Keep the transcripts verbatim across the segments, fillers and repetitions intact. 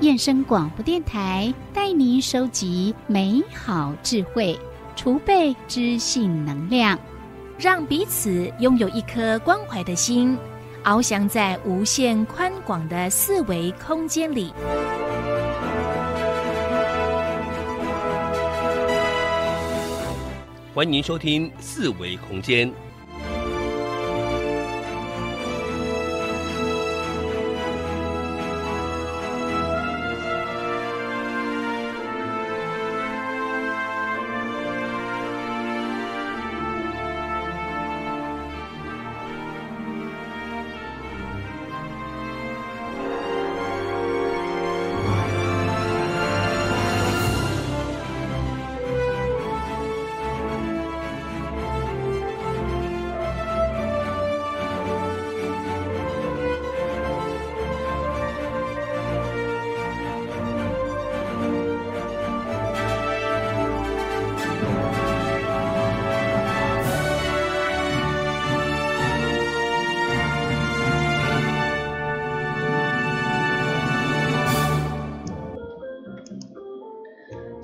燕声广播电台带您收集美好智慧，储备知性能量，让彼此拥有一颗关怀的心，翱翔在无限宽广的四维空间里。欢迎收听四维空间。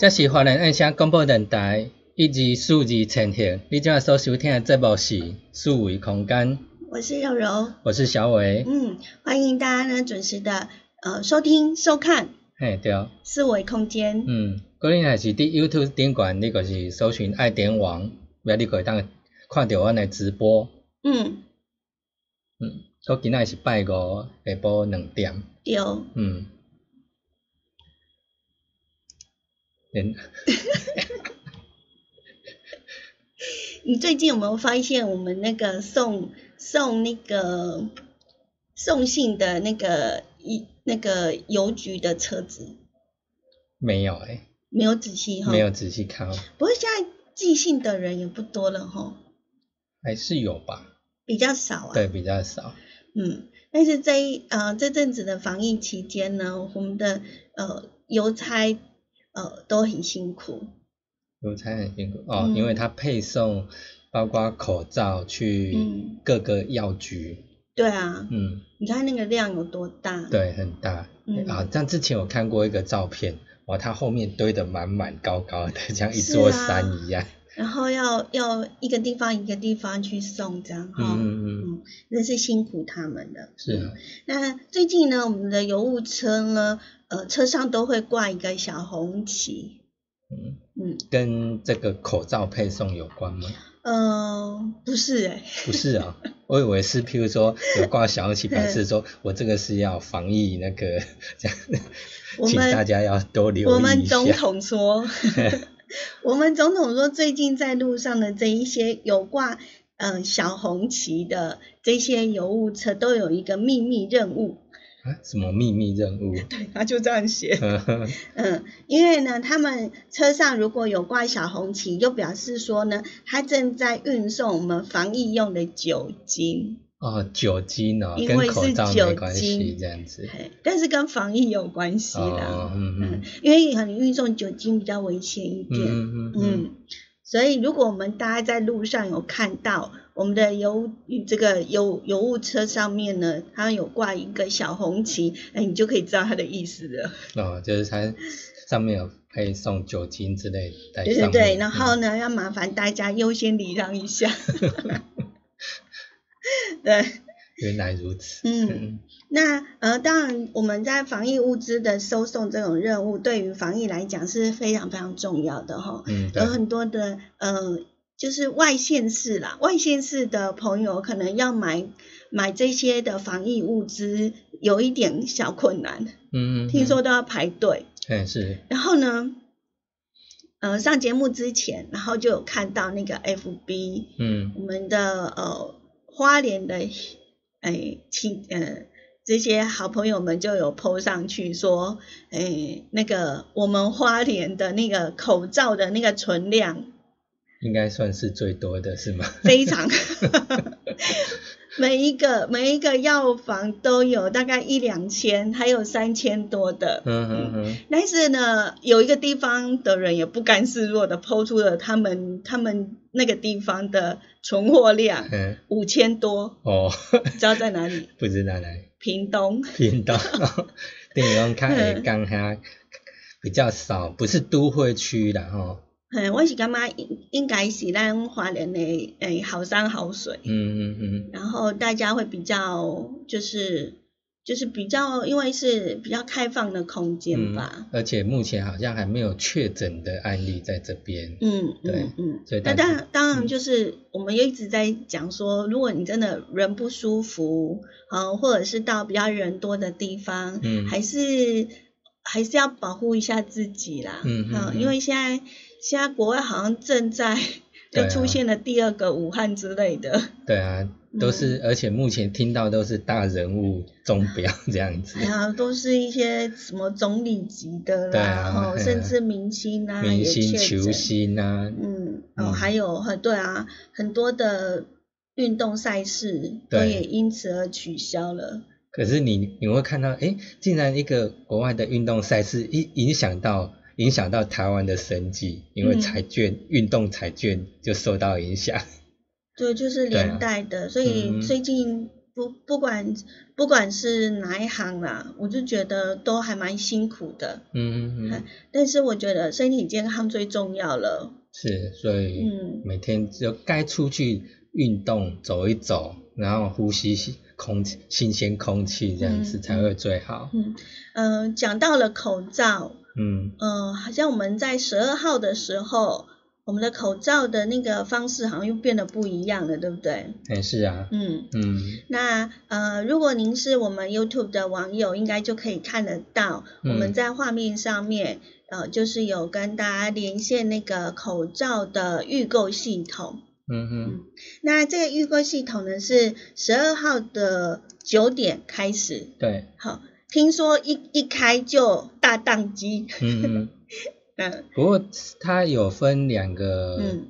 这是华人音响广播电台一二四二千赫，你现在所收听的节目是四维空间。我是柔柔，我是小伟。嗯，欢迎大家呢准时的呃收听收看。嘿，对。四维空间。嗯，果然还是伫 YouTube 顶端，你就是搜寻爱点网，咪你可以当看到我的直播。嗯。嗯，所以今仔是拜五下晡两点。对。嗯。你最近有没有发现我们那个送送那个送信的那个那个邮局的车子？没有哎、欸，没有仔细哈，没有仔细看。不过现在寄信的人也不多了哈，还是有吧，比较少啊，对，比较少。嗯，但是在呃这阵子的防疫期间呢，我们的呃邮差。呃，都很辛苦，邮差很辛苦哦、嗯，因为他配送包括口罩去各个药局、嗯。对啊，嗯，你看那个量有多大？对，很大。嗯、啊，像之前我看过一个照片，哇，他后面堆得满满高高的，像一座山一样。啊、然后要要一个地方一个地方去送，这样哈，嗯嗯，那、嗯、是辛苦他们的。是啊。那最近呢，我们的邮务车呢？呃，车上都会挂一个小红旗。嗯嗯，跟这个口罩配送有关吗？呃，不是哎、欸。不是啊，我以为是，譬如说有挂小红旗，表示说我这个是要防疫那个，这样，请大家要多留意一下。我们总统说，我们总统说，最近在路上的这一些有挂呃小红旗的这些邮务车，都有一个秘密任务。什么秘密任务？对，他就这样写。嗯，因为呢，他们车上如果有挂小红旗，就表示说呢，他正在运送我们防疫用的酒精。哦，酒精哦，因为是酒精跟口罩没关系这样子。但是跟防疫有关系啦。哦、嗯, 嗯因为可能运送酒精比较危险一点。嗯嗯 嗯, 嗯。所以如果我们大家在路上有看到。我们的邮这个邮邮务车上面呢，它有挂一个小红旗，哎，你就可以知道它的意思了。哦，就是它上面有配送酒精之类的。对对对，然后呢，嗯、要麻烦大家优先礼让一下。对。原来如此。嗯，那呃，当然我们在防疫物资的收送这种任务，对于防疫来讲是非常非常重要的哈、哦。嗯，有很多的呃。就是外县市啦，外县市的朋友可能要买买这些的防疫物资，有一点小困难。嗯, 嗯, 嗯，听说都要排队。嗯，是。然后呢，呃上节目之前，然后就有看到那个 F B， 嗯，我们的呃花莲的哎亲呃这些好朋友们就有 po 上去说，哎那个我们花莲的那个口罩的那个存量应该算是最多的是吗？非常每一个每一个药房都有大概一两千，还有三千多的。嗯嗯嗯。但是呢，有一个地方的人也不甘示弱的抛出了他们他们那个地方的存货量，五千、嗯、多。哦。知道在哪里？不知道哪里。屏东。屏东。等于讲较下港遐比较少，不是都会区啦吼。嗯，我是感觉应该是咱华人的诶好山好水，嗯嗯嗯，然后大家会比较就是就是比较因为是比较开放的空间吧，嗯，而且目前好像还没有确诊的案例在这边，嗯，对，嗯，所以那当然当然就是我们也一直在讲说，如果你真的人不舒服，嗯，呃，或者是到比较人多的地方，嗯，还是还是要保护一下自己啦，嗯嗯，因为现在。现在国外好像正在又出现了第二个武汉之类的。对啊，都是，而且目前听到都是大人物中标这样子。然后都是一些什么总理级的啦，然后甚至明星啊，明星球星啊，嗯，哦，还有很对啊，很多的运动赛事都也因此而取消了。可是你你会看到，哎，竟然一个国外的运动赛事一影响到。影响到台湾的生计，因为彩券，嗯，运动彩券就受到影响。对，就是连带的，啊，所以最近不不管不管是哪一行啦，我就觉得都还蛮辛苦的。嗯嗯嗯。但是我觉得身体健康最重要了。是，所以每天就该出去运动走一走，然后呼吸空气新鲜空气，这样子才会最好。嗯嗯，呃，讲到了口罩。嗯呃，好像我们在十二号的时候，我们的口罩的那个方式好像又变得不一样了，对不对？哎，是啊。嗯嗯。那呃，如果您是我们 YouTube 的网友，应该就可以看得到，我们在画面上面，嗯，呃，就是有跟大家连线那个口罩的预购系统。嗯哼。嗯，那这个预购系统呢，是十二号的九点开始。对。好。听说一一开就大当机，嗯嗯，不过它有分两个，嗯，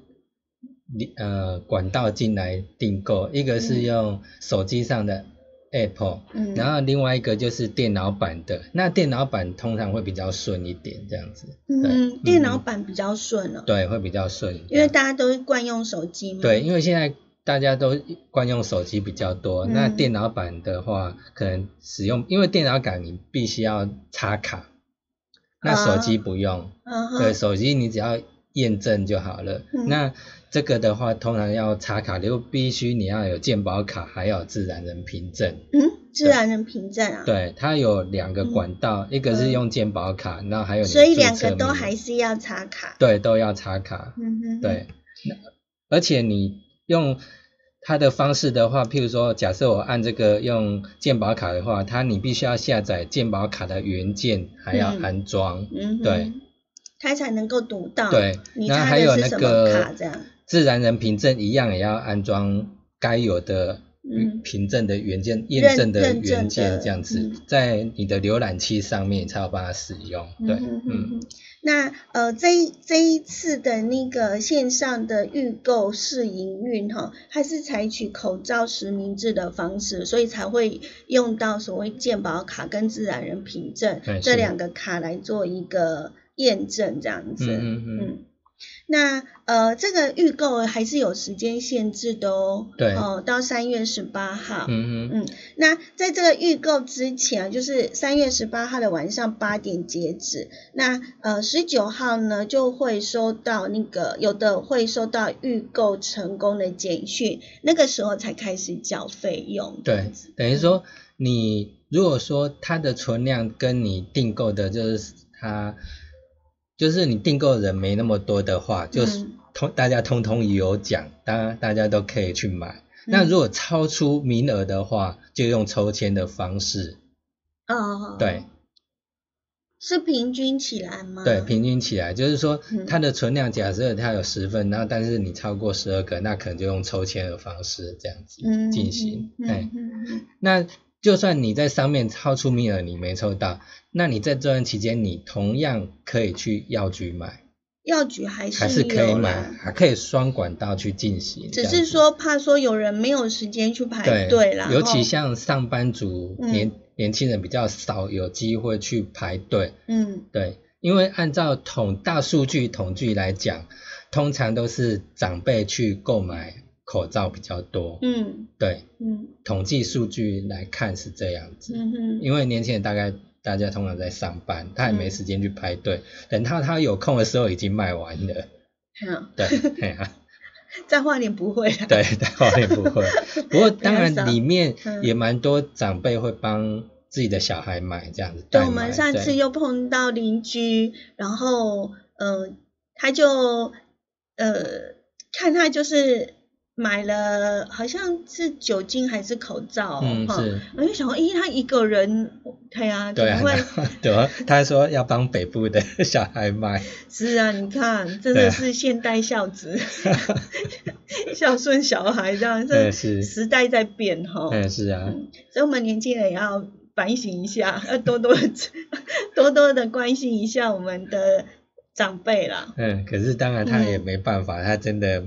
呃管道进来订购，一个是用手机上的 App，嗯，然后另外一个就是电脑版的，那电脑版通常会比较顺一点，这样子，嗯，电脑版比较顺了，哦，对，会比较顺，因为大家都惯用手机嘛，对，因为现在。大家都惯用手机比较多，嗯，那电脑版的话，可能使用，因为电脑版你必须要插卡，那手机不用，啊，对，啊，手机你只要验证就好了。嗯，那这个的话，通常要插卡，就必须你要有健保卡，还有自然人凭证。嗯，自然人凭证啊。对，它有两个管道，嗯，一个是用健保卡，然后还有你的注册名。所以两个都还是要插卡。对，都要插卡。嗯哼。对，而且你用。它的方式的话，譬如说，假设我按这个用健保卡的话，它你必须要下载健保卡的原件，还要安装，嗯，对，嗯，它才能够读到。对，你插的是什么卡这样？自然人凭证一样也要安装该有的凭证的原件，嗯，验证的原件这样子，嗯，在你的浏览器上面才有办法使用。对，嗯。嗯，那呃，这这一次的那个线上的预购试营运哈，它是采取口罩实名制的方式，所以才会用到所谓健保卡跟自然人凭证这两个卡来做一个验证，这样子。嗯嗯嗯。那呃，这个预购还是有时间限制的哦。对。哦，呃，到三月十八号。嗯嗯。嗯，那在这个预购之前，就是三月十八号的晚上八点截止。那呃，十九号呢就会收到那个有的会收到预购成功的简讯，那个时候才开始缴费用。对，等于说你如果说它的存量跟你订购的，就是它。就是你订购人没那么多的话，就是通大家通通有奖，当然大家都可以去买。嗯，那如果超出名额的话，就用抽签的方式。哦，对，是平均起来吗？对，平均起来，就是说它的存量假设它有十份、嗯、然后但是你超过十二个，那可能就用抽签的方式这样子进行、嗯嗯嗯、那就算你在上面超出名额你没抽到，那你在这段期间你同样可以去药局买，药局还是还是可以买，还可以双管道去进行，只是说怕说有人没有时间去排队啦，尤其像上班族、嗯、年年轻人比较少有机会去排队，嗯，对，因为按照统大数据统计来讲，通常都是长辈去购买口罩比较多，嗯，对，嗯，统计数据来看是这样子，嗯哼，因为年轻人大概大家通常在上班，他也没时间去排队、嗯，等到他有空的时候已经卖完了，嗯，对，对啊。在花莲不会啦，对，在花莲不会不过当然里面也蛮多长辈会帮自己的小孩买这样子，对，我们上次又碰到邻居，然后呃他就呃看他就是买了好像是酒精还是口罩，嗯，是，我就想说，咦，他一个人，对啊，对啊，对啊，他说要帮北部的小孩买，是啊，你看，真的是现代孝子，孝顺小孩这样，这时代在变哈，嗯，是啊，所以我们年轻人也要反省一下，要多多的多多的关心一下我们的长辈啦，嗯，可是当然他也没办法，他真的。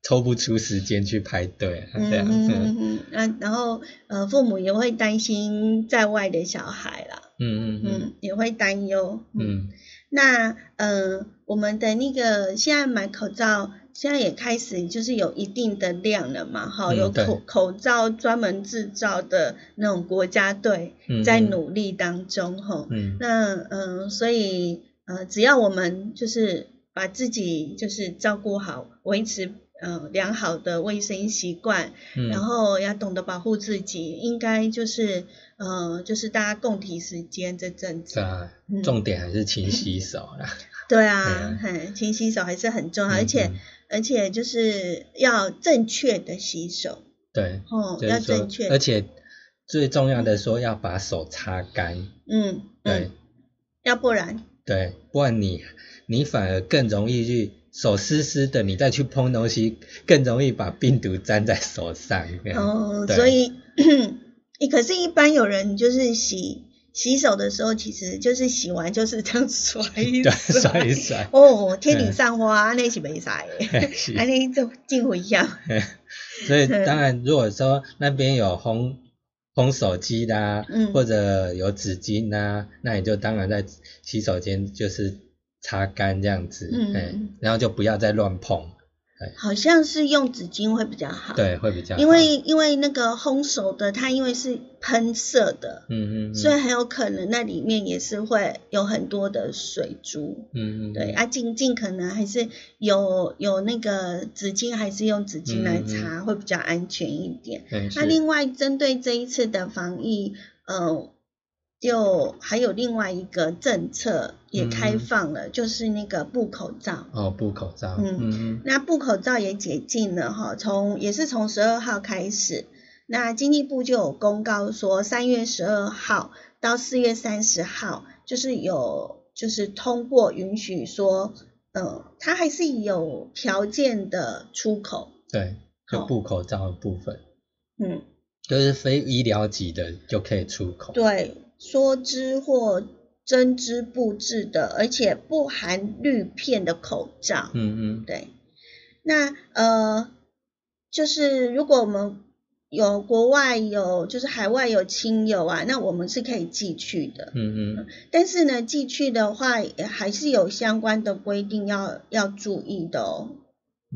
抽不出时间去排队，对啊，嗯嗯嗯，那然后呃，父母也会担心在外的小孩啦，嗯嗯 嗯, 嗯，也会担忧，嗯，嗯那呃，我们的那个现在买口罩，现在也开始就是有一定的量了嘛，哈、嗯，有口口罩专门制造的那种国家队在努力当中，哈、嗯，嗯，那嗯、呃，所以呃，只要我们就是把自己就是照顾好，维持。呃，良好的卫生习惯、嗯，然后要懂得保护自己，应该就是呃，就是大家共体时间这阵子，啊嗯、重点还是勤洗手啦。对啊，很、嗯、勤洗手还是很重要，嗯、而且而且就是要正确的洗手。对，哦，就是、要正确，而且最重要的说要把手擦干。嗯，对，嗯、要不然对，不然你你反而更容易去。手湿湿的，你再去碰东西，更容易把病毒沾在手上。哦，所以，可是，一般有人就是洗洗手的时候，其实就是洗完就是这样甩一甩，甩一甩。哦，天顶上花，那是没晒，那那就进回一样。所以，当然，如果说那边有烘烘手机啦、啊嗯，或者有纸巾啦、啊，那你就当然在洗手间就是。擦干这样子、嗯欸，然后就不要再乱碰。好像是用纸巾会比较好。对，会比较好。因为因为那个烘手的，它因为是喷射的，嗯 嗯, 嗯，所以很有可能那里面也是会有很多的水珠，嗯 嗯, 嗯，对啊，尽尽可能还是有有那个纸巾，还是用纸巾来擦、嗯嗯、会比较安全一点。那、啊、另外针对这一次的防疫，呃。就还有另外一个政策也开放了、嗯、就是那个布口罩哦，布口罩 嗯, 嗯，那布口罩也解禁了哈，从也是从十二号开始，那经济部就有公告说三月十二号到四月三十号就是有就是通过允许说呃它还是有条件的出口，对，就布口罩的部分、哦、嗯，就是非医疗级的就可以出口，对，梭织或针织布制的，而且不含滤片的口罩。嗯嗯，对。那呃，就是如果我们有国外有，就是海外有亲友啊，那我们是可以寄去的。嗯嗯。但是呢，寄去的话也还是有相关的规定要要注意的哦。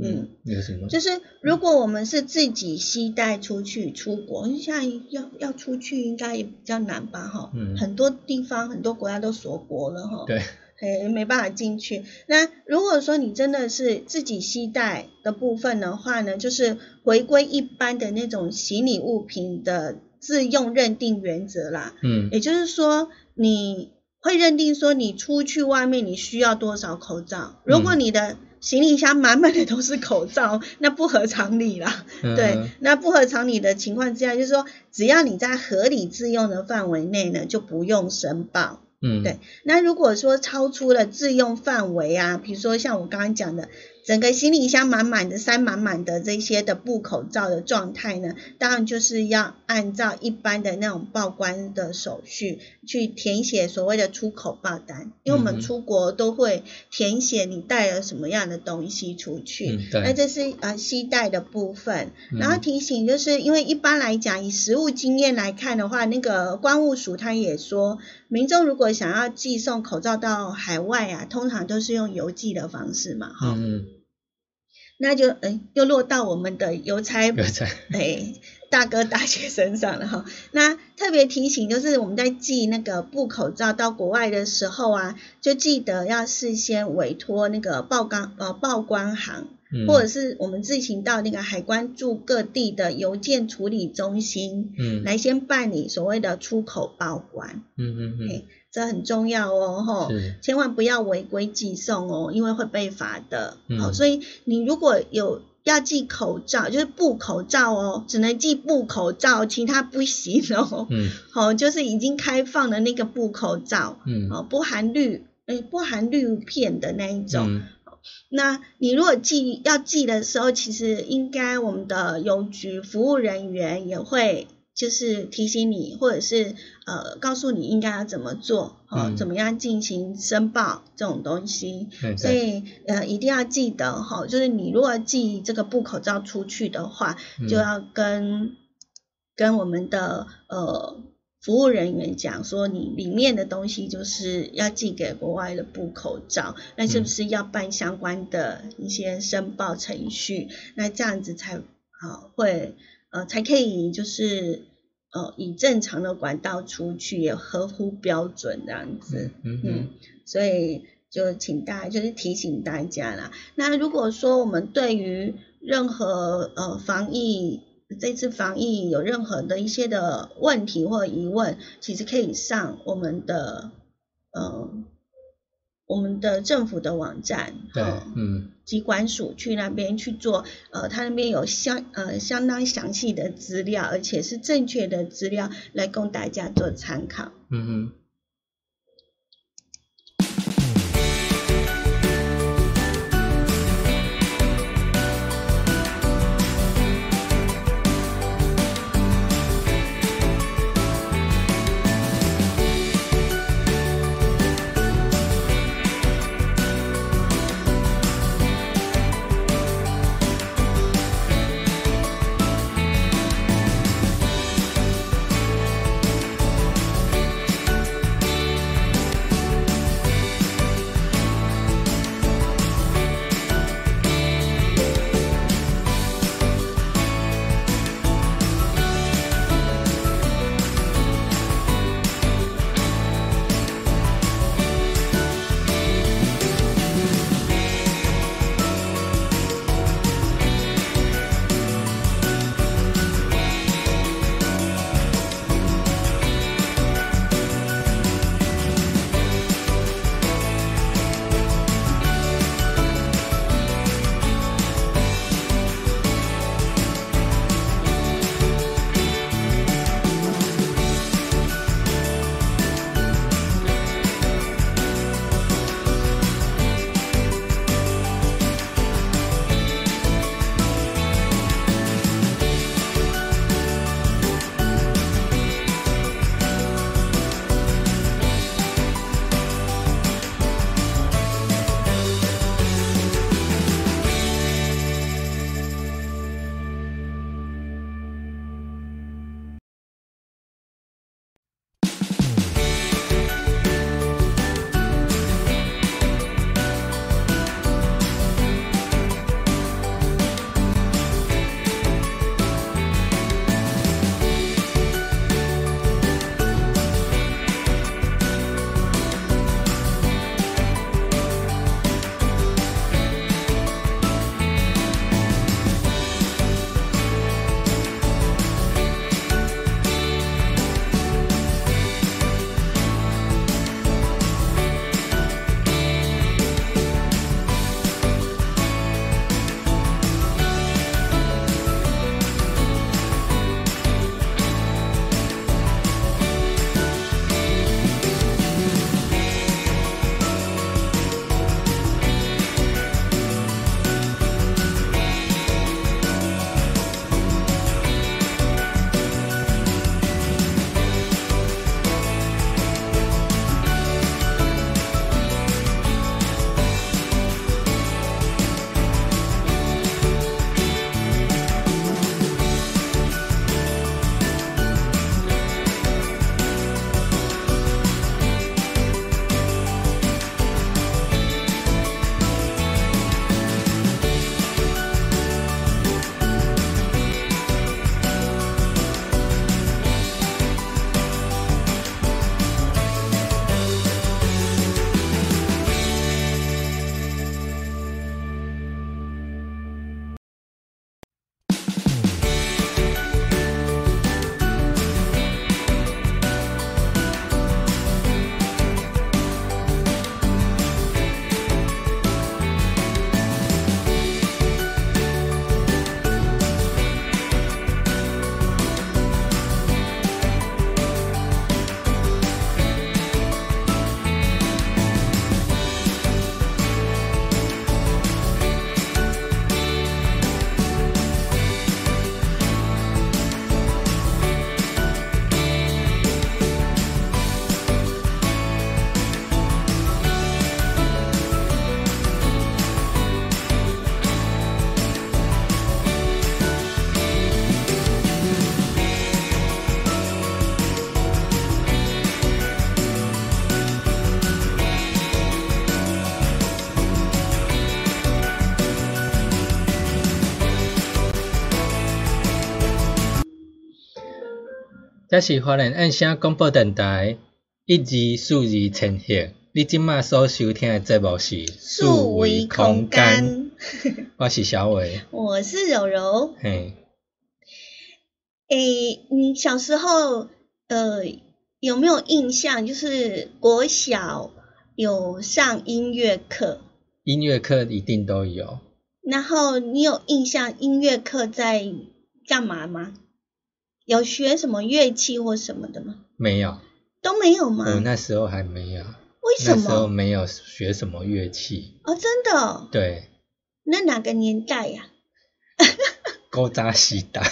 嗯，有什么？就是如果我们是自己携带出去出国，现在要要出去应该也比较难吧，哈、嗯，很多地方很多国家都锁国了哈，对，哎，没办法进去。那如果说你真的是自己携带的部分的话呢，就是回归一般的那种行李物品的自用认定原则啦，嗯，也就是说你会认定说你出去外面你需要多少口罩，如果你的、嗯行李箱满满的都是口罩，那不合常理啦、嗯、对，那不合常理的情况之下就是说只要你在合理自用的范围内呢就不用申报、嗯，对。那如果说超出了自用范围啊，比如说像我刚刚讲的，整个行李箱满满的、塞满满的这些的布口罩的状态呢，当然就是要按照一般的那种报关的手续去填写所谓的出口报单，因为我们出国都会填写你带了什么样的东西出去，嗯、那这是呃携带的部分。然后提醒就是因为一般来讲以实务经验来看的话，那个关务署他也说，民众如果想要寄送口罩到海外啊，通常都是用邮寄的方式嘛，哈、嗯。那就哎，又落到我们的邮差哎大哥大姐身上了哈。那特别提醒就是我们在寄那个布口罩到国外的时候啊，就记得要事先委托那个报关呃报关行，或者是我们自行到那个海关驻各地的邮件处理中心，嗯，来先办理所谓的出口报关，嗯嗯嗯，哎，这很重要哦，吼，千万不要违规寄送哦，因为会被罚的，嗯，好，所以你如果有要寄口罩，就是布口罩哦，只能寄布口罩，其他不行哦，嗯，好，就是已经开放的那个布口罩，嗯，哦，不含滤，哎，不含滤片的那一种。嗯，那你如果寄要寄的时候，其实应该我们的邮局服务人员也会就是提醒你，或者是呃告诉你应该要怎么做，哦，嗯，怎么样进行申报这种东西，嗯，所以呃一定要记得哈，哦，就是你如果寄这个布口罩出去的话，嗯，就要跟跟我们的呃。服务人员讲说，你里面的东西就是要寄给国外的布口罩，那是不是要办相关的一些申报程序？嗯，那这样子才好，会呃才可以就是呃以正常的管道出去，也合乎标准这样子。嗯 嗯, 嗯，所以就请大家就是提醒大家啦。那如果说我们对于任何呃防疫，这次防疫有任何的一些的问题或疑问，其实可以上我们的呃我们的政府的网站，对，嗯，疾管署去那边去做，呃，他那边有相呃相当详细的资料，而且是正确的资料来供大家做参考。嗯嗯。这是华人按声广播电台一二四二千赫。你即马所收听的节目是四维空间。我是小伟，我是柔柔。嘿，诶，你小时候呃有没有印象？就是国小有上音乐课，音乐课一定都有。然后你有印象音乐课在干嘛吗？有学什么乐器或什么的吗？没有，都没有吗？我那时候还没有。为什么？那时候没有学什么乐器。哦，真的哦？对。那哪个年代呀、啊？古早时代。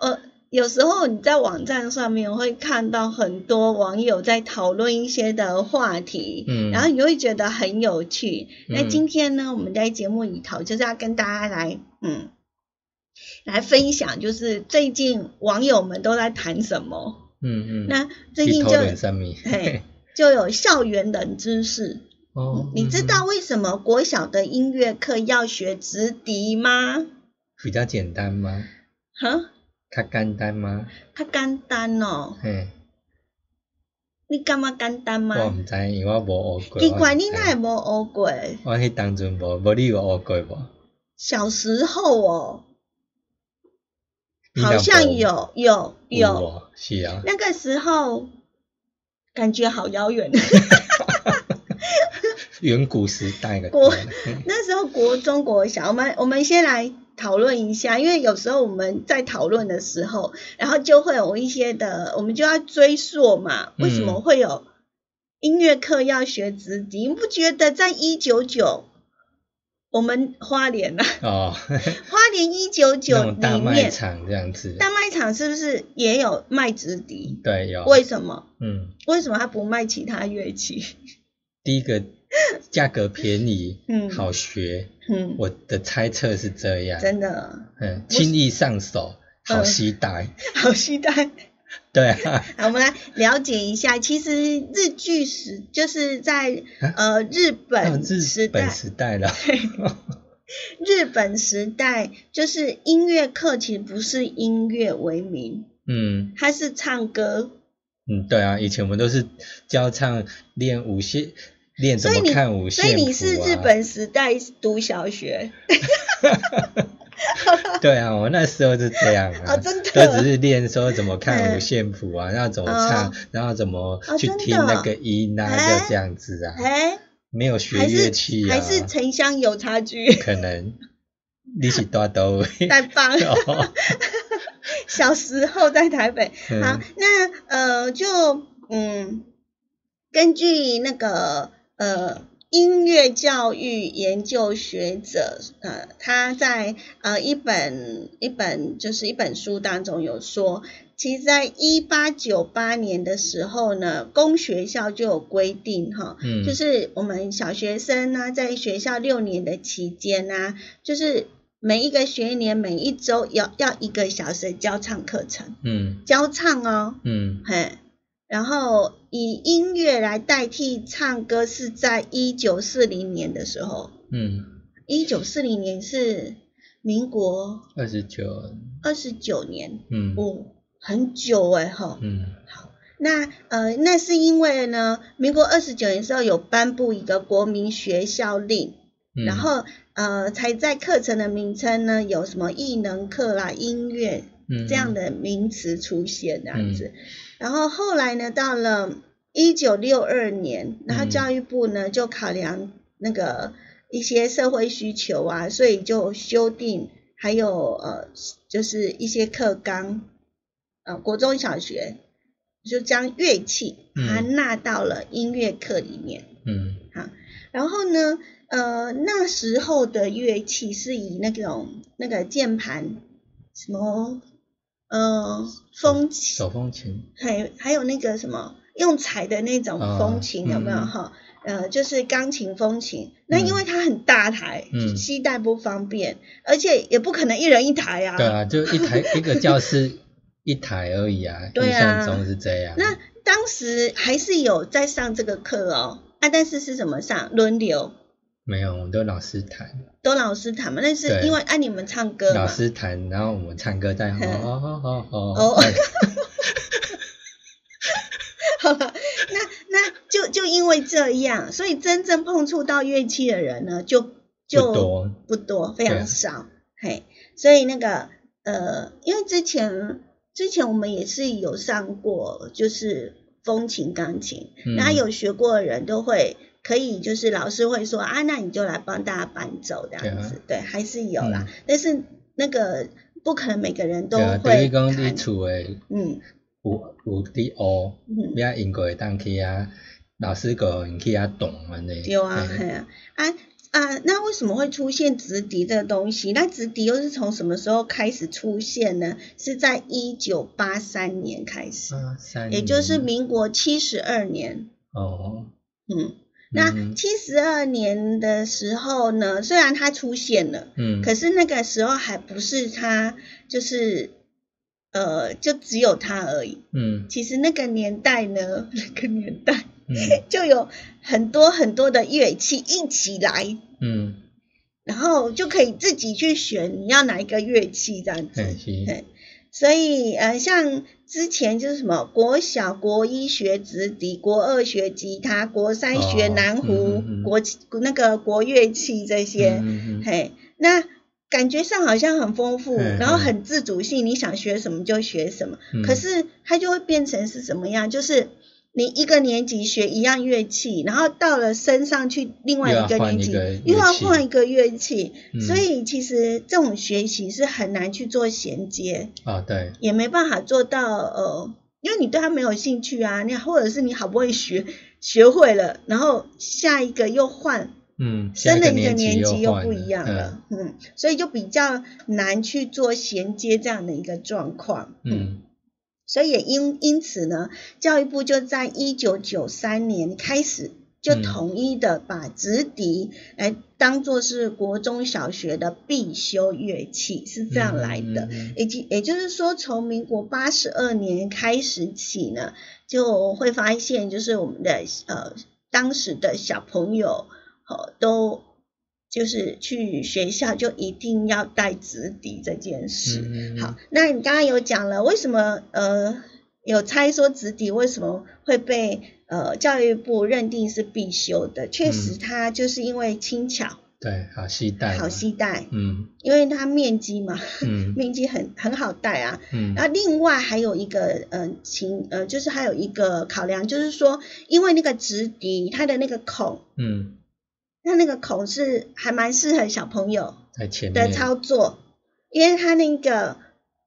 呃，有时候你在网站上面会看到很多网友在讨论一些的话题，嗯，然后你会觉得很有趣。嗯、那今天呢，我们在节目里头就是要跟大家来，嗯，来分享，就是最近网友们都在谈什么。嗯嗯，那最近就嘿就有校园冷知识。哦，你知道为什么国小的音乐课要学直笛吗？比较简单吗？哈？较简单吗？较简单哦。嘿，你感觉简单吗？我唔知，因为我无学过。奇怪，你哪会无学过？我迄当阵无，无你有学过无？小时候哦。好像有有有、哦，是啊，那个时候感觉好遥远，远古时代的国，那时候国中国小，我们我们先来讨论一下，因为有时候我们在讨论的时候，然后就会有一些的，我们就要追溯嘛，为什么会有音乐课要学直笛？你不觉得在一九九？我们花莲啊、哦、花莲一九九里面大卖场这样子，大卖场是不是也有卖直笛？对，有。为什么？嗯，为什么他不卖其他乐器？第一个价格便宜，嗯，好学，嗯，我的猜测是这样，真的，嗯，轻易上手，好期待、呃，好期待。对啊，好，我们来了解一下。其实日据时就是在呃日本时代，日本时代了。日本时代就是音乐课其实不是音乐为名，嗯，它是唱歌。嗯，对啊，以前我们都是教唱练五线，练怎么看五线谱啊。所以你是日本时代读小学。对啊，我那时候是这样啊，哦、真的都只是练说怎么看五线谱啊，然后怎么唱，哦、然后怎么去听那个音啊，哦、就这样子啊，没有学乐器啊，还是城乡有差距，可能你是大都会，太棒了，哦、小时候在台北，嗯、好，那呃就嗯，根据那个呃。音乐教育研究学者，呃，他在呃一本一本就是一本书当中有说，其实在一八九八年的时候呢，公学校就有规定哈，嗯，就是我们小学生呢、啊，在学校六年的期间呢、啊，就是每一个学年每一周要要一个小时教唱课程，嗯，教唱哦，嗯，嘿。然后以音乐来代替唱歌是在一九四零年的时候，嗯，一九四零年是民国二十九二十九年，嗯，哦，很久哎哈，嗯，好，那呃，那是因为呢，民国二十九年的时候有颁布一个国民学校令，嗯、然后呃，才在课程的名称呢有什么艺能课啦、音乐。这样的名词出现这样子、嗯、然后后来呢到了一九六二年，然后教育部呢、嗯、就考量那个一些社会需求啊，所以就修订还有呃就是一些课纲，呃国中小学就将乐器它纳到了音乐课里面，嗯，好，然后呢呃那时候的乐器是以那种那个键盘什么，呃，风琴，手风琴，还还有那个什么用踩的那种风琴、哦、有没有哈、嗯？呃，就是钢琴风琴、嗯，那因为它很大台，嗯，携带不方便，而且也不可能一人一台啊。对啊，就一台一个教室一台而已啊，印象中是这样。那当时还是有在上这个课哦，啊，但是是怎么上？轮流。没有，我们都老师弹，都老师弹嘛。但是因为按、啊、你们唱歌嘛，老师弹，然后我们唱歌在哦哦哦哦。好了，那那就就因为这样，所以真正碰触到乐器的人呢，就就不多，不多，非常少。嘿，所以那个呃，因为之前之前我们也是有上过，就是风琴、钢琴，那、嗯、有学过的人都会。可以，就是老师会说啊，那你就来帮大家伴奏这样子， 对,、啊、对，还是有啦、嗯。但是那个不可能每个人都会弹。对啊，就是讲你厝诶，嗯，有有滴学，你啊英国会当去啊，老师个人去啊懂安尼。对啊，嘿啊，啊啊，那为什么会出现直笛这个东西？那直笛又是从什么时候开始出现呢？是在一九八三年开始，八三年，也就是民国七十二年。哦，嗯。那七十二年的时候呢，虽然它出现了，嗯，可是那个时候还不是它，就是呃，就只有它而已，嗯。其实那个年代呢，那个年代、嗯、就有很多很多的乐器一起来，嗯，然后就可以自己去选你要哪一个乐器这样子，嗯、对。所以呃，像之前就是什么国小、国一学直笛，国二学吉他，国三学南胡，哦嗯嗯、国那个国乐器这些、嗯嗯，嘿，那感觉上好像很丰富，嗯、然后很自主性、嗯，你想学什么就学什么、嗯。可是它就会变成是什么样？就是你一个年级学一样乐器，然后到了升上去另外一个年级又要换一个乐器、嗯，所以其实这种学习是很难去做衔接啊，对，也没办法做到呃，因为你对它没有兴趣啊，你或者是你好不容易学学会了，然后下一个又换，嗯，升了一个年级又不一样了，嗯，嗯所以就比较难去做衔接这样的一个状况，嗯。嗯所以也因因此呢，教育部就在一九九三年开始就统一的把直笛来当作是国中小学的必修乐器，是这样来的。以、嗯、及、嗯嗯、也就是说，从民国八十二年开始起呢，就会发现就是我们的呃当时的小朋友哦、呃、都。就是去学校就一定要带直笛这件事。嗯嗯嗯好，那你刚刚有讲了，为什么呃有猜说直笛为什么会被呃教育部认定是必修的？确实，它就是因为轻巧，嗯、对，好携带，好携带，嗯，因为它面积嘛，嗯、面积很很好带啊。嗯，然后另外还有一个呃情呃就是还有一个考量，就是说因为那个直笛它的那个孔，嗯。它那个孔是还蛮适合小朋友的操作，因为它那个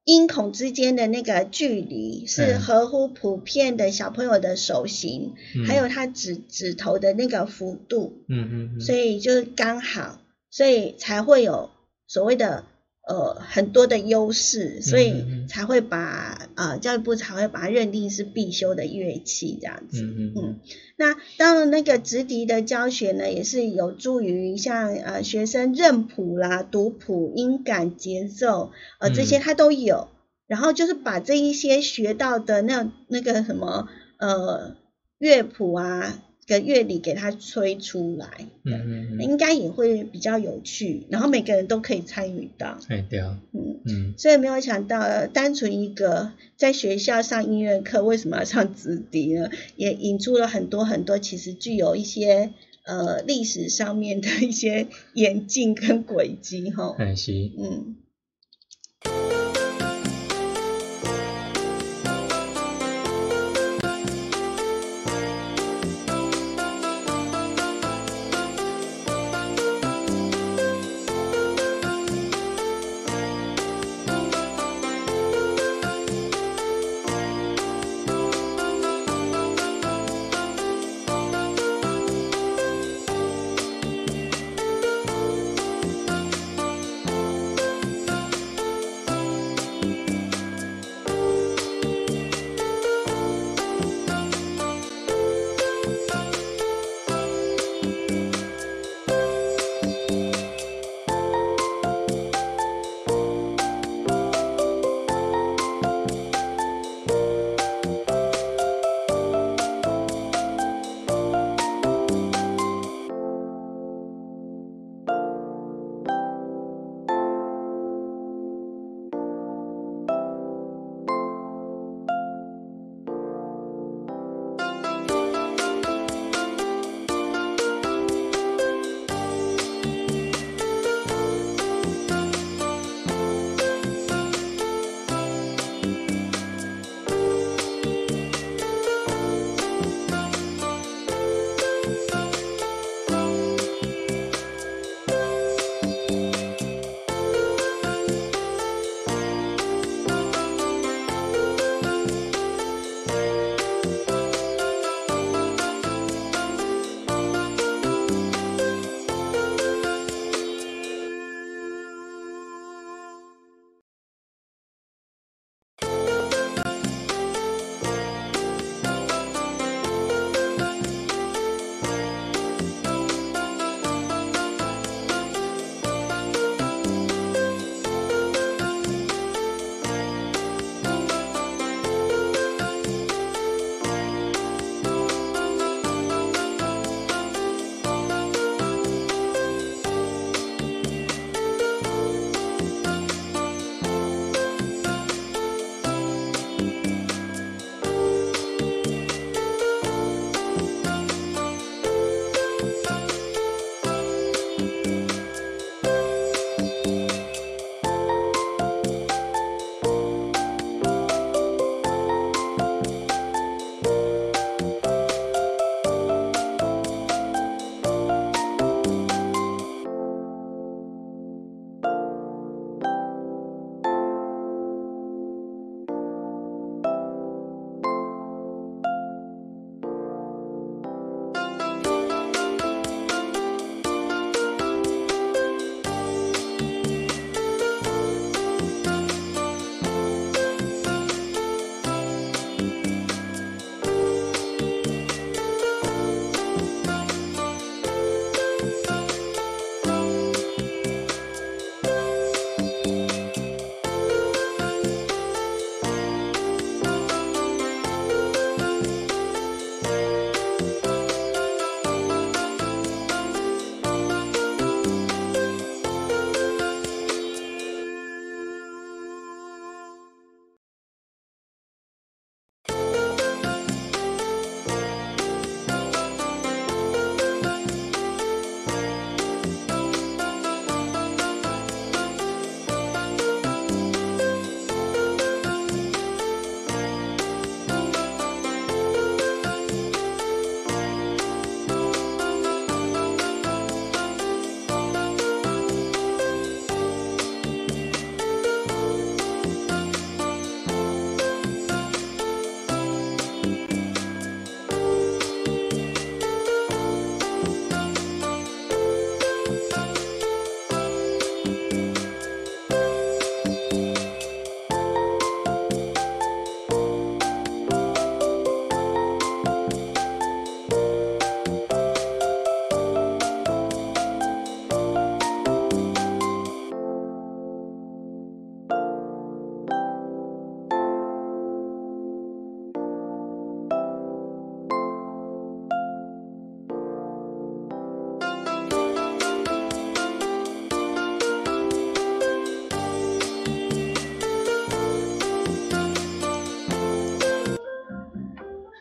音孔之间的那个距离是合乎普遍的小朋友的手型，嗯、还有他指指头的那个幅度，嗯嗯，所以就是刚好，所以才会有所谓的呃很多的优势，所以才会把呃教育部才会把它认定是必修的乐器这样子，嗯嗯。嗯那当然，那个直笛的教学呢，也是有助于像呃学生认谱啦、读谱、音感、节奏，呃这些他都有、嗯。然后就是把这一些学到的那那个什么呃乐谱啊跟乐理给他吹出来，嗯嗯嗯应该也会比较有趣。然后每个人都可以参与到，哎对啊，嗯嗯。所以没有想到，单纯一个。在学校上音乐课，为什么要上直笛呢？也引出了很多很多，其实具有一些呃历史上面的一些演进跟轨迹哈。哎是，嗯。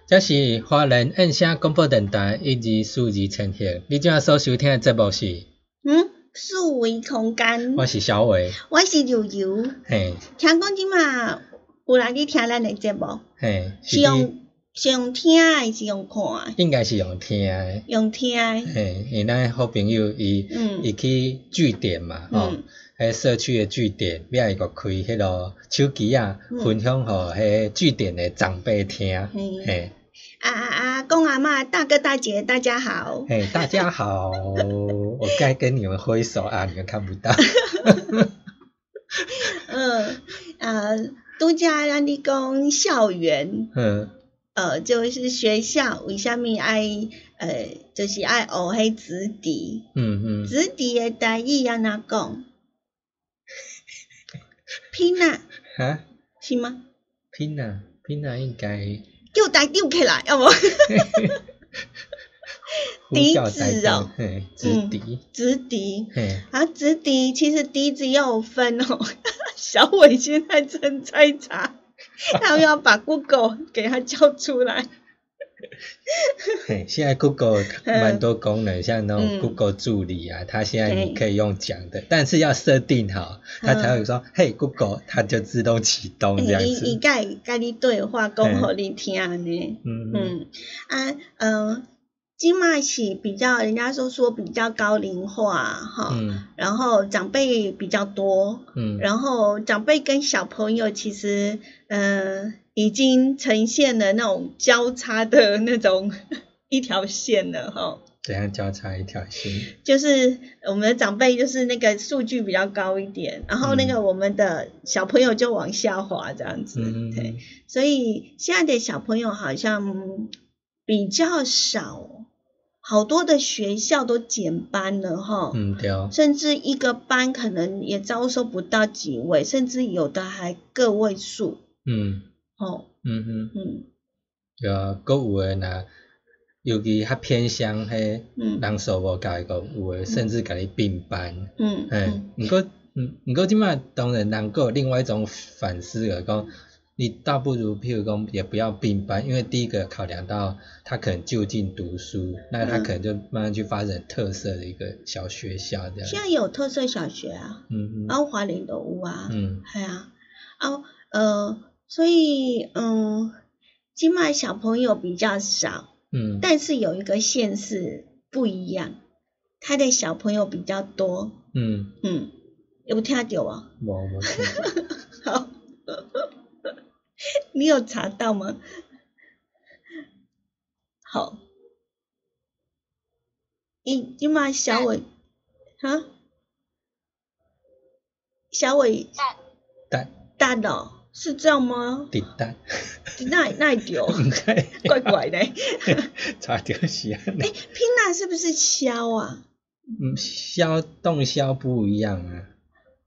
这是华人音声广播电台一二四二千赫。你今仔所收听的节目是嗯数维空间。我是小伟，我是柔柔。嘿，听讲今嘛有人去听咱的节目？嘿，是用是用听的还是用看的？应该是用听的。用听的。嘿，因咱好朋友伊伊、嗯、去据点嘛，吼、嗯。哦，迄社区的据点，要伊个开迄啰手机啊，分享互迄据点的长辈听，嘿。啊啊啊！公阿嬤、大哥大姐，大家好。嘿，大家好！我该跟你们挥手啊，你们看不到。嗯呃，拄则咱咧讲校园，嗯，呃，就是学校为虾米爱呃，就是爱学迄子弟，嗯嗯，子弟的代意要哪讲？拼啊！哈？是吗？拼啊！拼啊！应该叫台丢起来，要不？笛子哦，直笛，直笛，啊，直笛，其实笛子要有分哦。小伟现在正在查，他要把 Google 给他叫出来。现在 Google 蛮多功能，像那种 Google 助理啊，它现在你可以用讲的，但是要设定好，它才会说“嘿 Google”， 它就自动启动这样子。伊伊甲甲你对话讲互你听呢。嗯嗯啊呃，今嘛是比较人家说说比较高龄化哈，然后长辈比较多，嗯，然后长辈跟小朋友其实呃。已经呈现了那种交叉的那种一条线了哈。怎样交叉一条线？就是我们的长辈就是那个数据比较高一点，然后那个我们的小朋友就往下滑这样子。嗯、对，所以现在的小朋友好像比较少，好多的学校都减班了哈。嗯，对哦。甚至一个班可能也招收不到几位，甚至有的还个位数。嗯。哦，嗯嗯嗯，对啊，阁有诶呐，尤其较偏乡迄人数无够，阁有诶甚至甲你并班，嗯，哎，毋过，嗯，毋过即卖当然人阁有另外一种反思个讲，你倒不如譬如讲也不要并班，因为第一个考量到他可能就近读书，那他可能就慢慢去发展特色的一个小学校这样。现在有特色小学啊，嗯嗯，啊，华联都有啊，嗯，系啊，啊，呃。所以，嗯，今麦小朋友比较少，嗯，但是有一个县市不一样，他的小朋友比较多，嗯嗯，有听到啊？无，无听到。好，你有查到吗？好，因今麦小伟，哈，小伟，蛋蛋蛋哦。是这样吗？滴答，那那丢，怪怪的，差点死啊！哎，拼那是不是消啊？嗯，消动消不一样啊。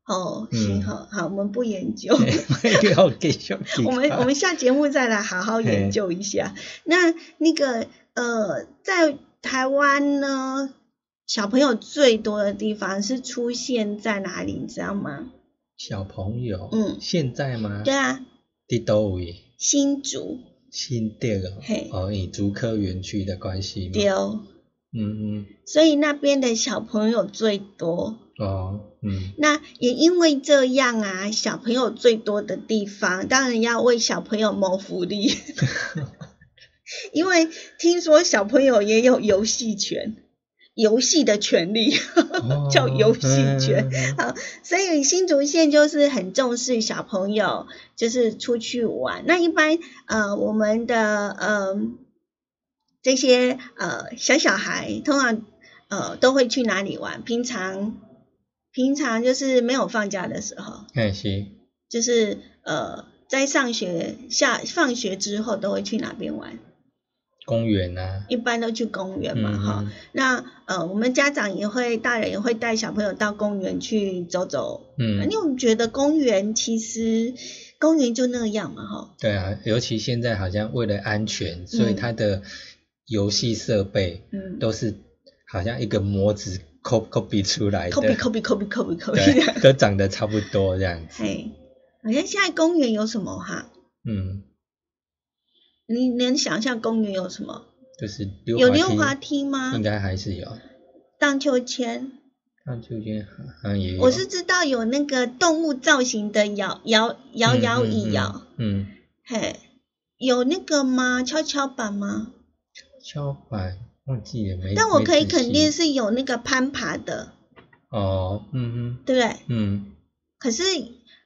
哦，行，好好，我们不研究。我们我们下节目再来好好研究一下。那那个呃，在台湾呢，小朋友最多的地方是出现在哪里？你知道吗？小朋友，嗯，现在吗？对啊，在哪里？新竹，新竹哦，嘿，哦，以竹科园区的关系嘛，对哦，嗯嗯，所以那边的小朋友最多哦，嗯，那也因为这样啊，小朋友最多的地方，当然要为小朋友谋福利，因为听说小朋友也有游戏权。游戏的权利叫游戏权，好，所以新竹县就是很重视小朋友，就是出去玩。那一般呃我们的呃这些呃小小孩通常呃都会去哪里玩？平常平常就是没有放假的时候，哎是，就是呃在上学下放学之后都会去哪边玩？公园啊，一般都去公园嘛，哈、嗯。那呃，我们家长也会，大人也会带小朋友到公园去走走。嗯，因为我们觉得公园其实公园就那样嘛，哈。对啊，尤其现在好像为了安全，所以它的游戏设备都是好像一个模子 copy 出来的 ，copy copy copy copy copy， 都长得差不多这样子。哎，好像现在公园有什么哈？嗯。你能想象公园有什么？就是溜滑梯有溜滑梯吗？应该还是有。荡秋千。荡秋千好像也有。我是知道有那个动物造型的摇摇摇摇椅摇。嗯。嘿，有那个吗？跷跷板吗？跷板忘记也没。但我可以肯定是有那个攀爬的。哦，嗯嗯。对不对？嗯。可是。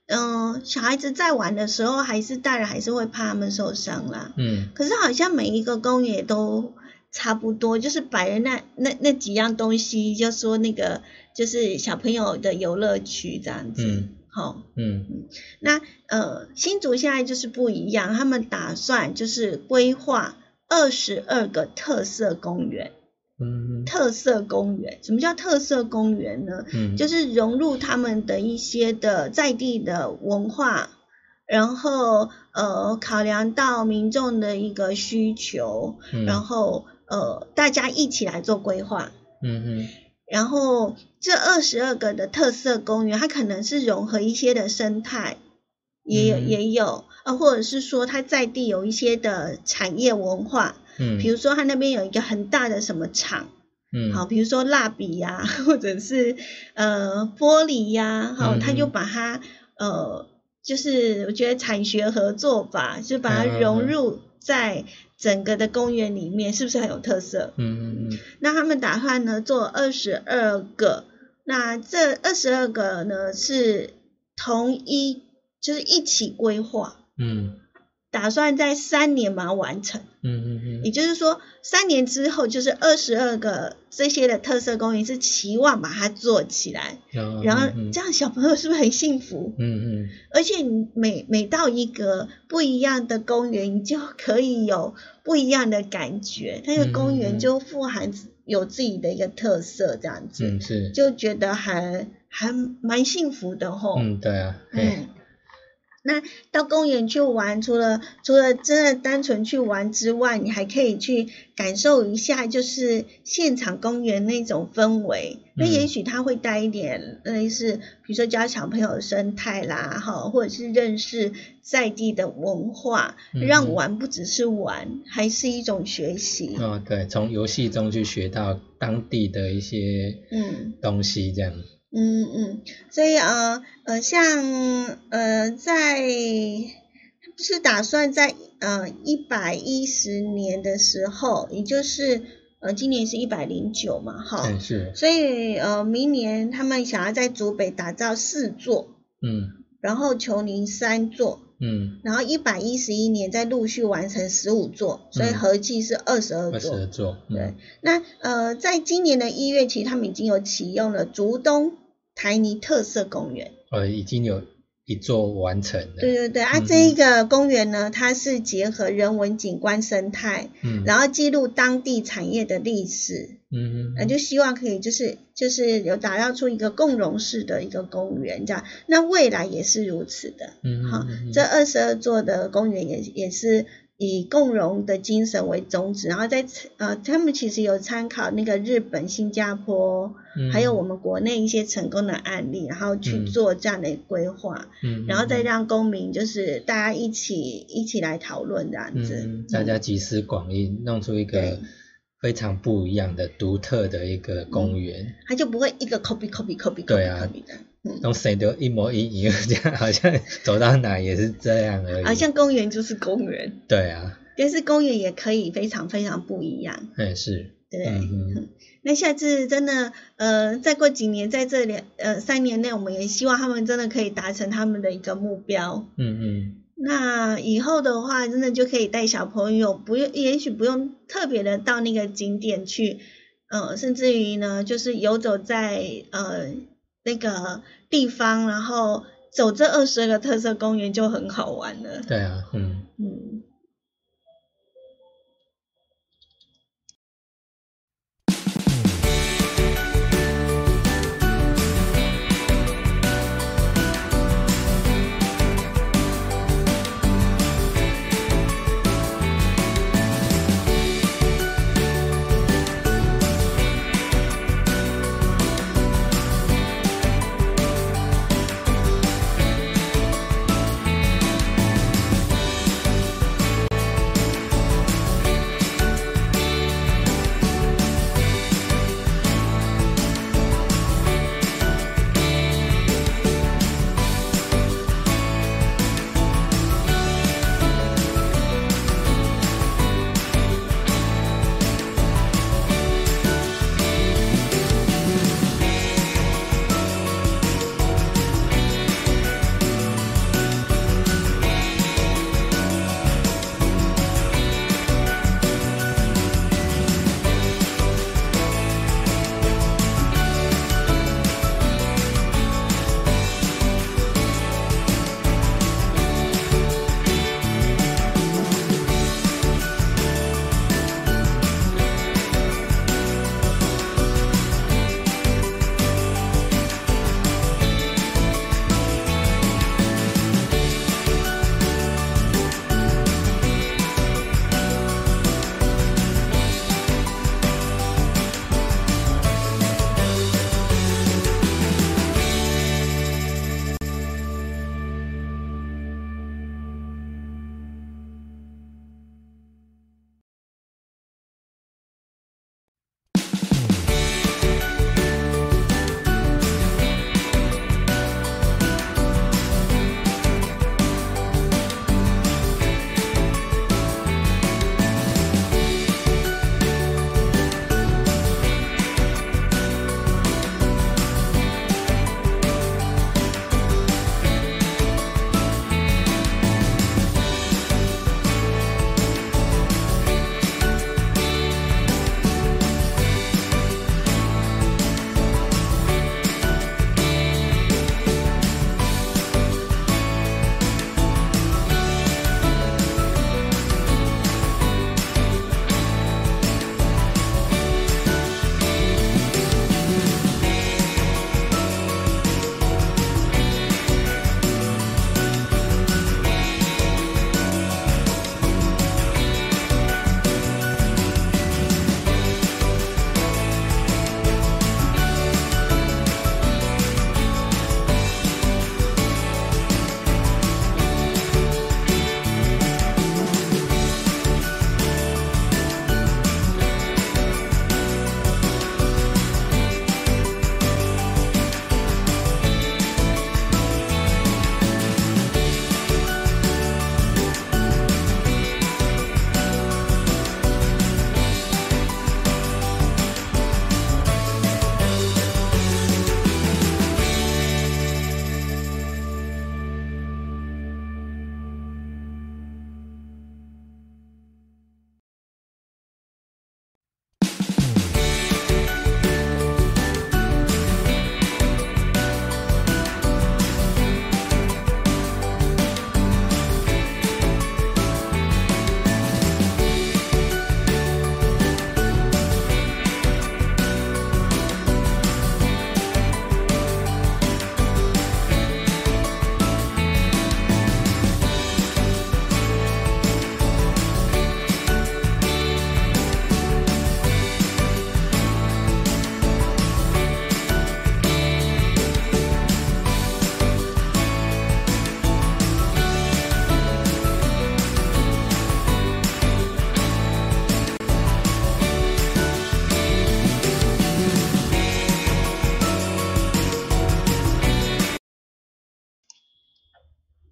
嗯、呃，小孩子在玩的时候，还是大人还是会怕他们受伤啦。嗯。可是好像每一个公园都差不多，就是摆了那那那几样东西，就说那个就是小朋友的游乐区这样子。嗯。好。嗯。嗯那呃，新竹现在就是不一样，他们打算就是规划二十二个特色公园。嗯。特色公园，什么叫特色公园呢？嗯，就是融入他们的一些的在地的文化，然后呃考量到民众的一个需求，嗯、然后呃大家一起来做规划。嗯嗯。然后这二十二个的特色公园，它可能是融合一些的生态，也有、嗯、也有啊，或者是说它在地有一些的产业文化。嗯，比如说他那边有一个很大的什么厂，嗯，好，比如说蜡笔呀、啊，或者是呃玻璃呀、啊，好、嗯，他就把它呃，就是我觉得产学合作吧，就把它融入在整个的公园里面，嗯、是不是很有特色？嗯嗯嗯。那他们打算呢做二十二个，那这二十二个呢是同一，就是一起规划。嗯。打算在三年把它完成，嗯嗯嗯，也就是说三年之后，就是二十二个这些的特色公园是期望把它做起来，嗯、然后这样小朋友是不是很幸福？嗯嗯，而且你每每到一个不一样的公园，你就可以有不一样的感觉，那个公园就富含有自己的一个特色，这样子，嗯是，就觉得还还蛮幸福的吼，嗯对啊，嗯。那到公园去玩，除了除了真的单纯去玩之外，你还可以去感受一下，就是现场公园那种氛围。嗯、那也许他会带一点类似，比如说教小朋友生态啦，哈，或者是认识在地的文化，嗯、让玩不只是玩，还是一种学习。哦，对，从游戏中去学到当地的一些嗯东西，这样。嗯嗯嗯，所以呃呃，像呃，在不是打算在呃一百一十年的时候，也就是呃今年是一百零九嘛，哈、嗯，是，所以呃明年他们想要在竹北打造四座，嗯，然后琼林三座，嗯，然后一百一十一年再陆续完成十五座，所以合计是二十二座，二十二座，嗯、对。那呃，在今年的一月起，他们已经有启用了竹东台泥特色公园，呃，已经有一座完成了。对对对，啊，嗯、这一个公园呢，它是结合人文景观生态，嗯，然后记录当地产业的历史，嗯，那、呃、就希望可以就是就是有打造出一个共融式的一个公园这样，那未来也是如此的，嗯，好，这二十二座的公园也也是。以共融的精神为宗旨，然后在呃，他们其实有参考那个日本、新加坡，嗯、还有我们国内一些成功的案例，然后去做这样的规划，嗯、然后再让公民就是大家一起一起来讨论这样子，嗯、大家集思广益，弄出一个非常不一样的、独特的一个公园，嗯，它就不会一个 copy copy copy copy 对啊。都谁都一模一样，这样好像走到哪也是这样而已。好像公园就是公园。对啊。但是公园也可以非常非常不一样。嗯，是。对。嗯，那下次真的，呃，再过几年，在这两呃三年内，我们也希望他们真的可以达成他们的一个目标。嗯嗯。那以后的话，真的就可以带小朋友，不用，也许不用特别的到那个景点去，呃，甚至于呢，就是游走在呃。那个地方，然后走这二十个特色公园就很好玩了。对啊，嗯嗯。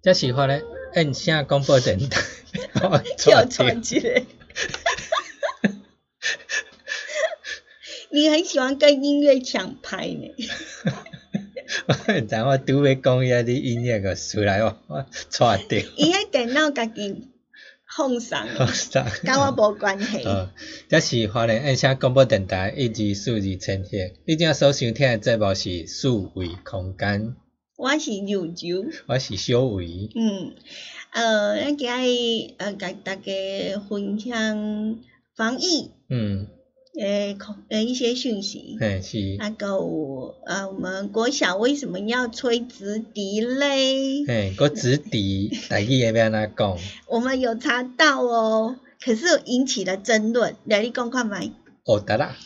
这是法咧按声广播电台，跳转起来。你很喜欢跟音乐抢拍呢。我唔知我拄要讲遐啲音乐个出来哦，我错掉。伊喺电脑家己放松，甲我无关系。哦，这是华人音响广播电台一二四二千赫。你正所收听的节目是数维空间。我是柔柔，我是小维。嗯，呃，咱今日呃，甲大家分享防疫。嗯。诶，呃，一些讯息，哎是，那个呃，我们国小为什么要吹直笛嘞？哎，个直笛，大家要不要那讲？我们有查到哦，可是引起了争论，来你讲看卖。哦，得啦。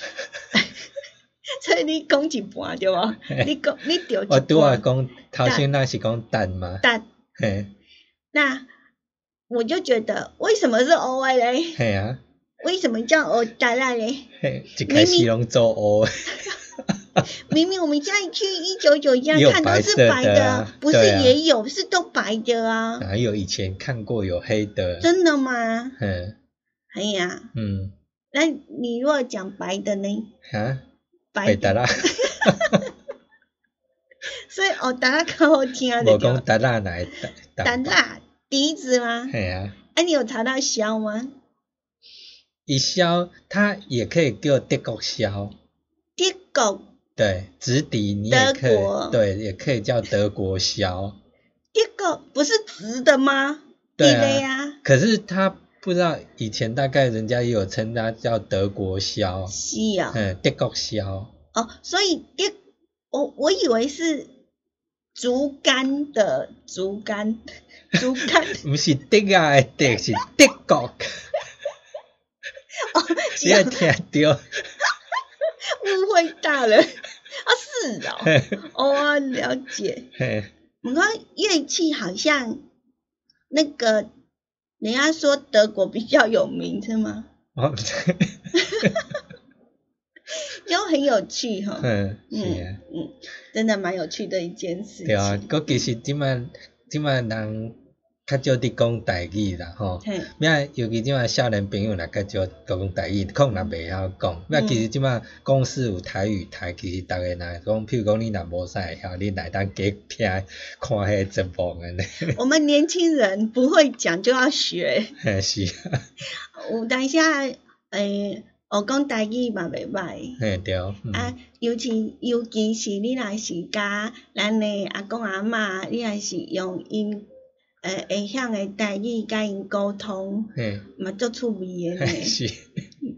所以你讲一半对无？你讲你对一半。我拄啊讲，头先那是讲蛋吗？蛋。嘿。那我就觉得，为什么是 O I 嘞？嘿啊。为什么叫欧达拉嘞？一开始拢做欧。明明我们现在去一九九家看都是白的，啊、不是也有、啊、是都白的啊。哪有以前看过有黑的？真的吗？嗯，哎呀、啊，嗯，那你如果讲白的呢？啊，白达拉。所以欧达拉较好听的。我讲达拉来，达拉笛子吗？哎呀、啊，哎、啊，你有查到箫吗？一箫，它也可以叫德国箫。德国。对，直笛你也可以，对，也可以叫德国箫。德国不是直的吗？对啊。啊可是它不知道以前大概人家也有称它叫德国箫。是啊、哦。嗯，德国箫。哦，所以德，我我以为是竹竿的竹竿，竹竿。不是德啊的德，是德国。哦，你也听到，误会大了啊！是哦，哦，了解。不过乐器好像那个人家说德国比较有名，是吗？哦，就很有趣哈、哦。嗯嗯嗯，真的蛮有趣的一件事情。对啊，嗰其实今晚今晚人。较少伫讲台语啦吼，咩尤其即马少年朋友啦，较少讲台语，可能袂晓讲。咩、嗯、其实即马公司有台语台，其实大家若讲，譬如讲你若无啥会晓，你来当加听看迄节目安尼。我们年轻人不会讲就要学。嘿是啊。有当下诶，学讲台语嘛袂歹。嘿对。嗯、啊，尤其尤其是你若是甲咱诶阿公阿嬷，你若是用因。呃，会晓诶代志甲因沟通，嘛足趣味诶呢，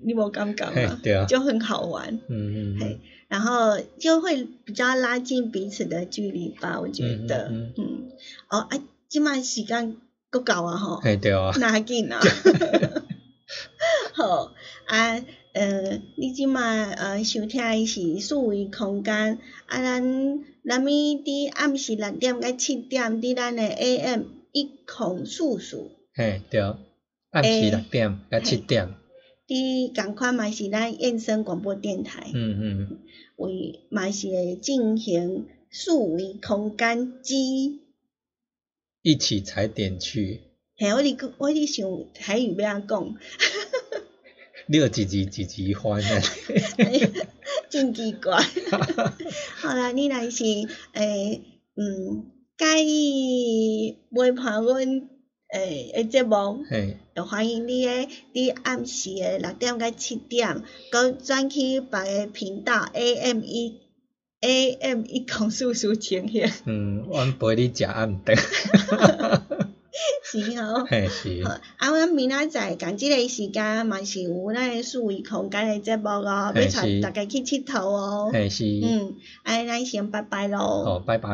你无感觉吗？对啊，就很好玩。嗯嗯嗯。然后就会比较拉近彼此的距离吧，我觉得。嗯。嗯哦啊，即卖时间够够啊吼。嘿，对啊。哪紧啊？好啊，呃，你即卖呃收听诶是四维空间，啊，咱咱咪伫暗时六点到七点伫咱诶 A M。一孔数数，嘿对，暗时六点到七点，你同款嘛是咱燕声广播电台，嗯嗯，为嘛是会进行数维空间机，一起踩点去。嘿，我伫我伫想台语要安怎讲，你有几几几几欢啊？真奇怪。好啦，你若是诶嗯。介意袂看阮诶诶节目，就欢迎你诶，你暗时诶六点到七点，搁转去别个频道 A M 一 A M 一孔数数前遐。嗯，阮陪你食暗顿。是吼、哦。嘿是。好，啊，阮明仔载同即个时间嘛是有咱诶数位空间诶节目哦，要带大家去佚佗哦。嘿是。嗯，安尼咱先拜拜咯。好、哦，拜拜。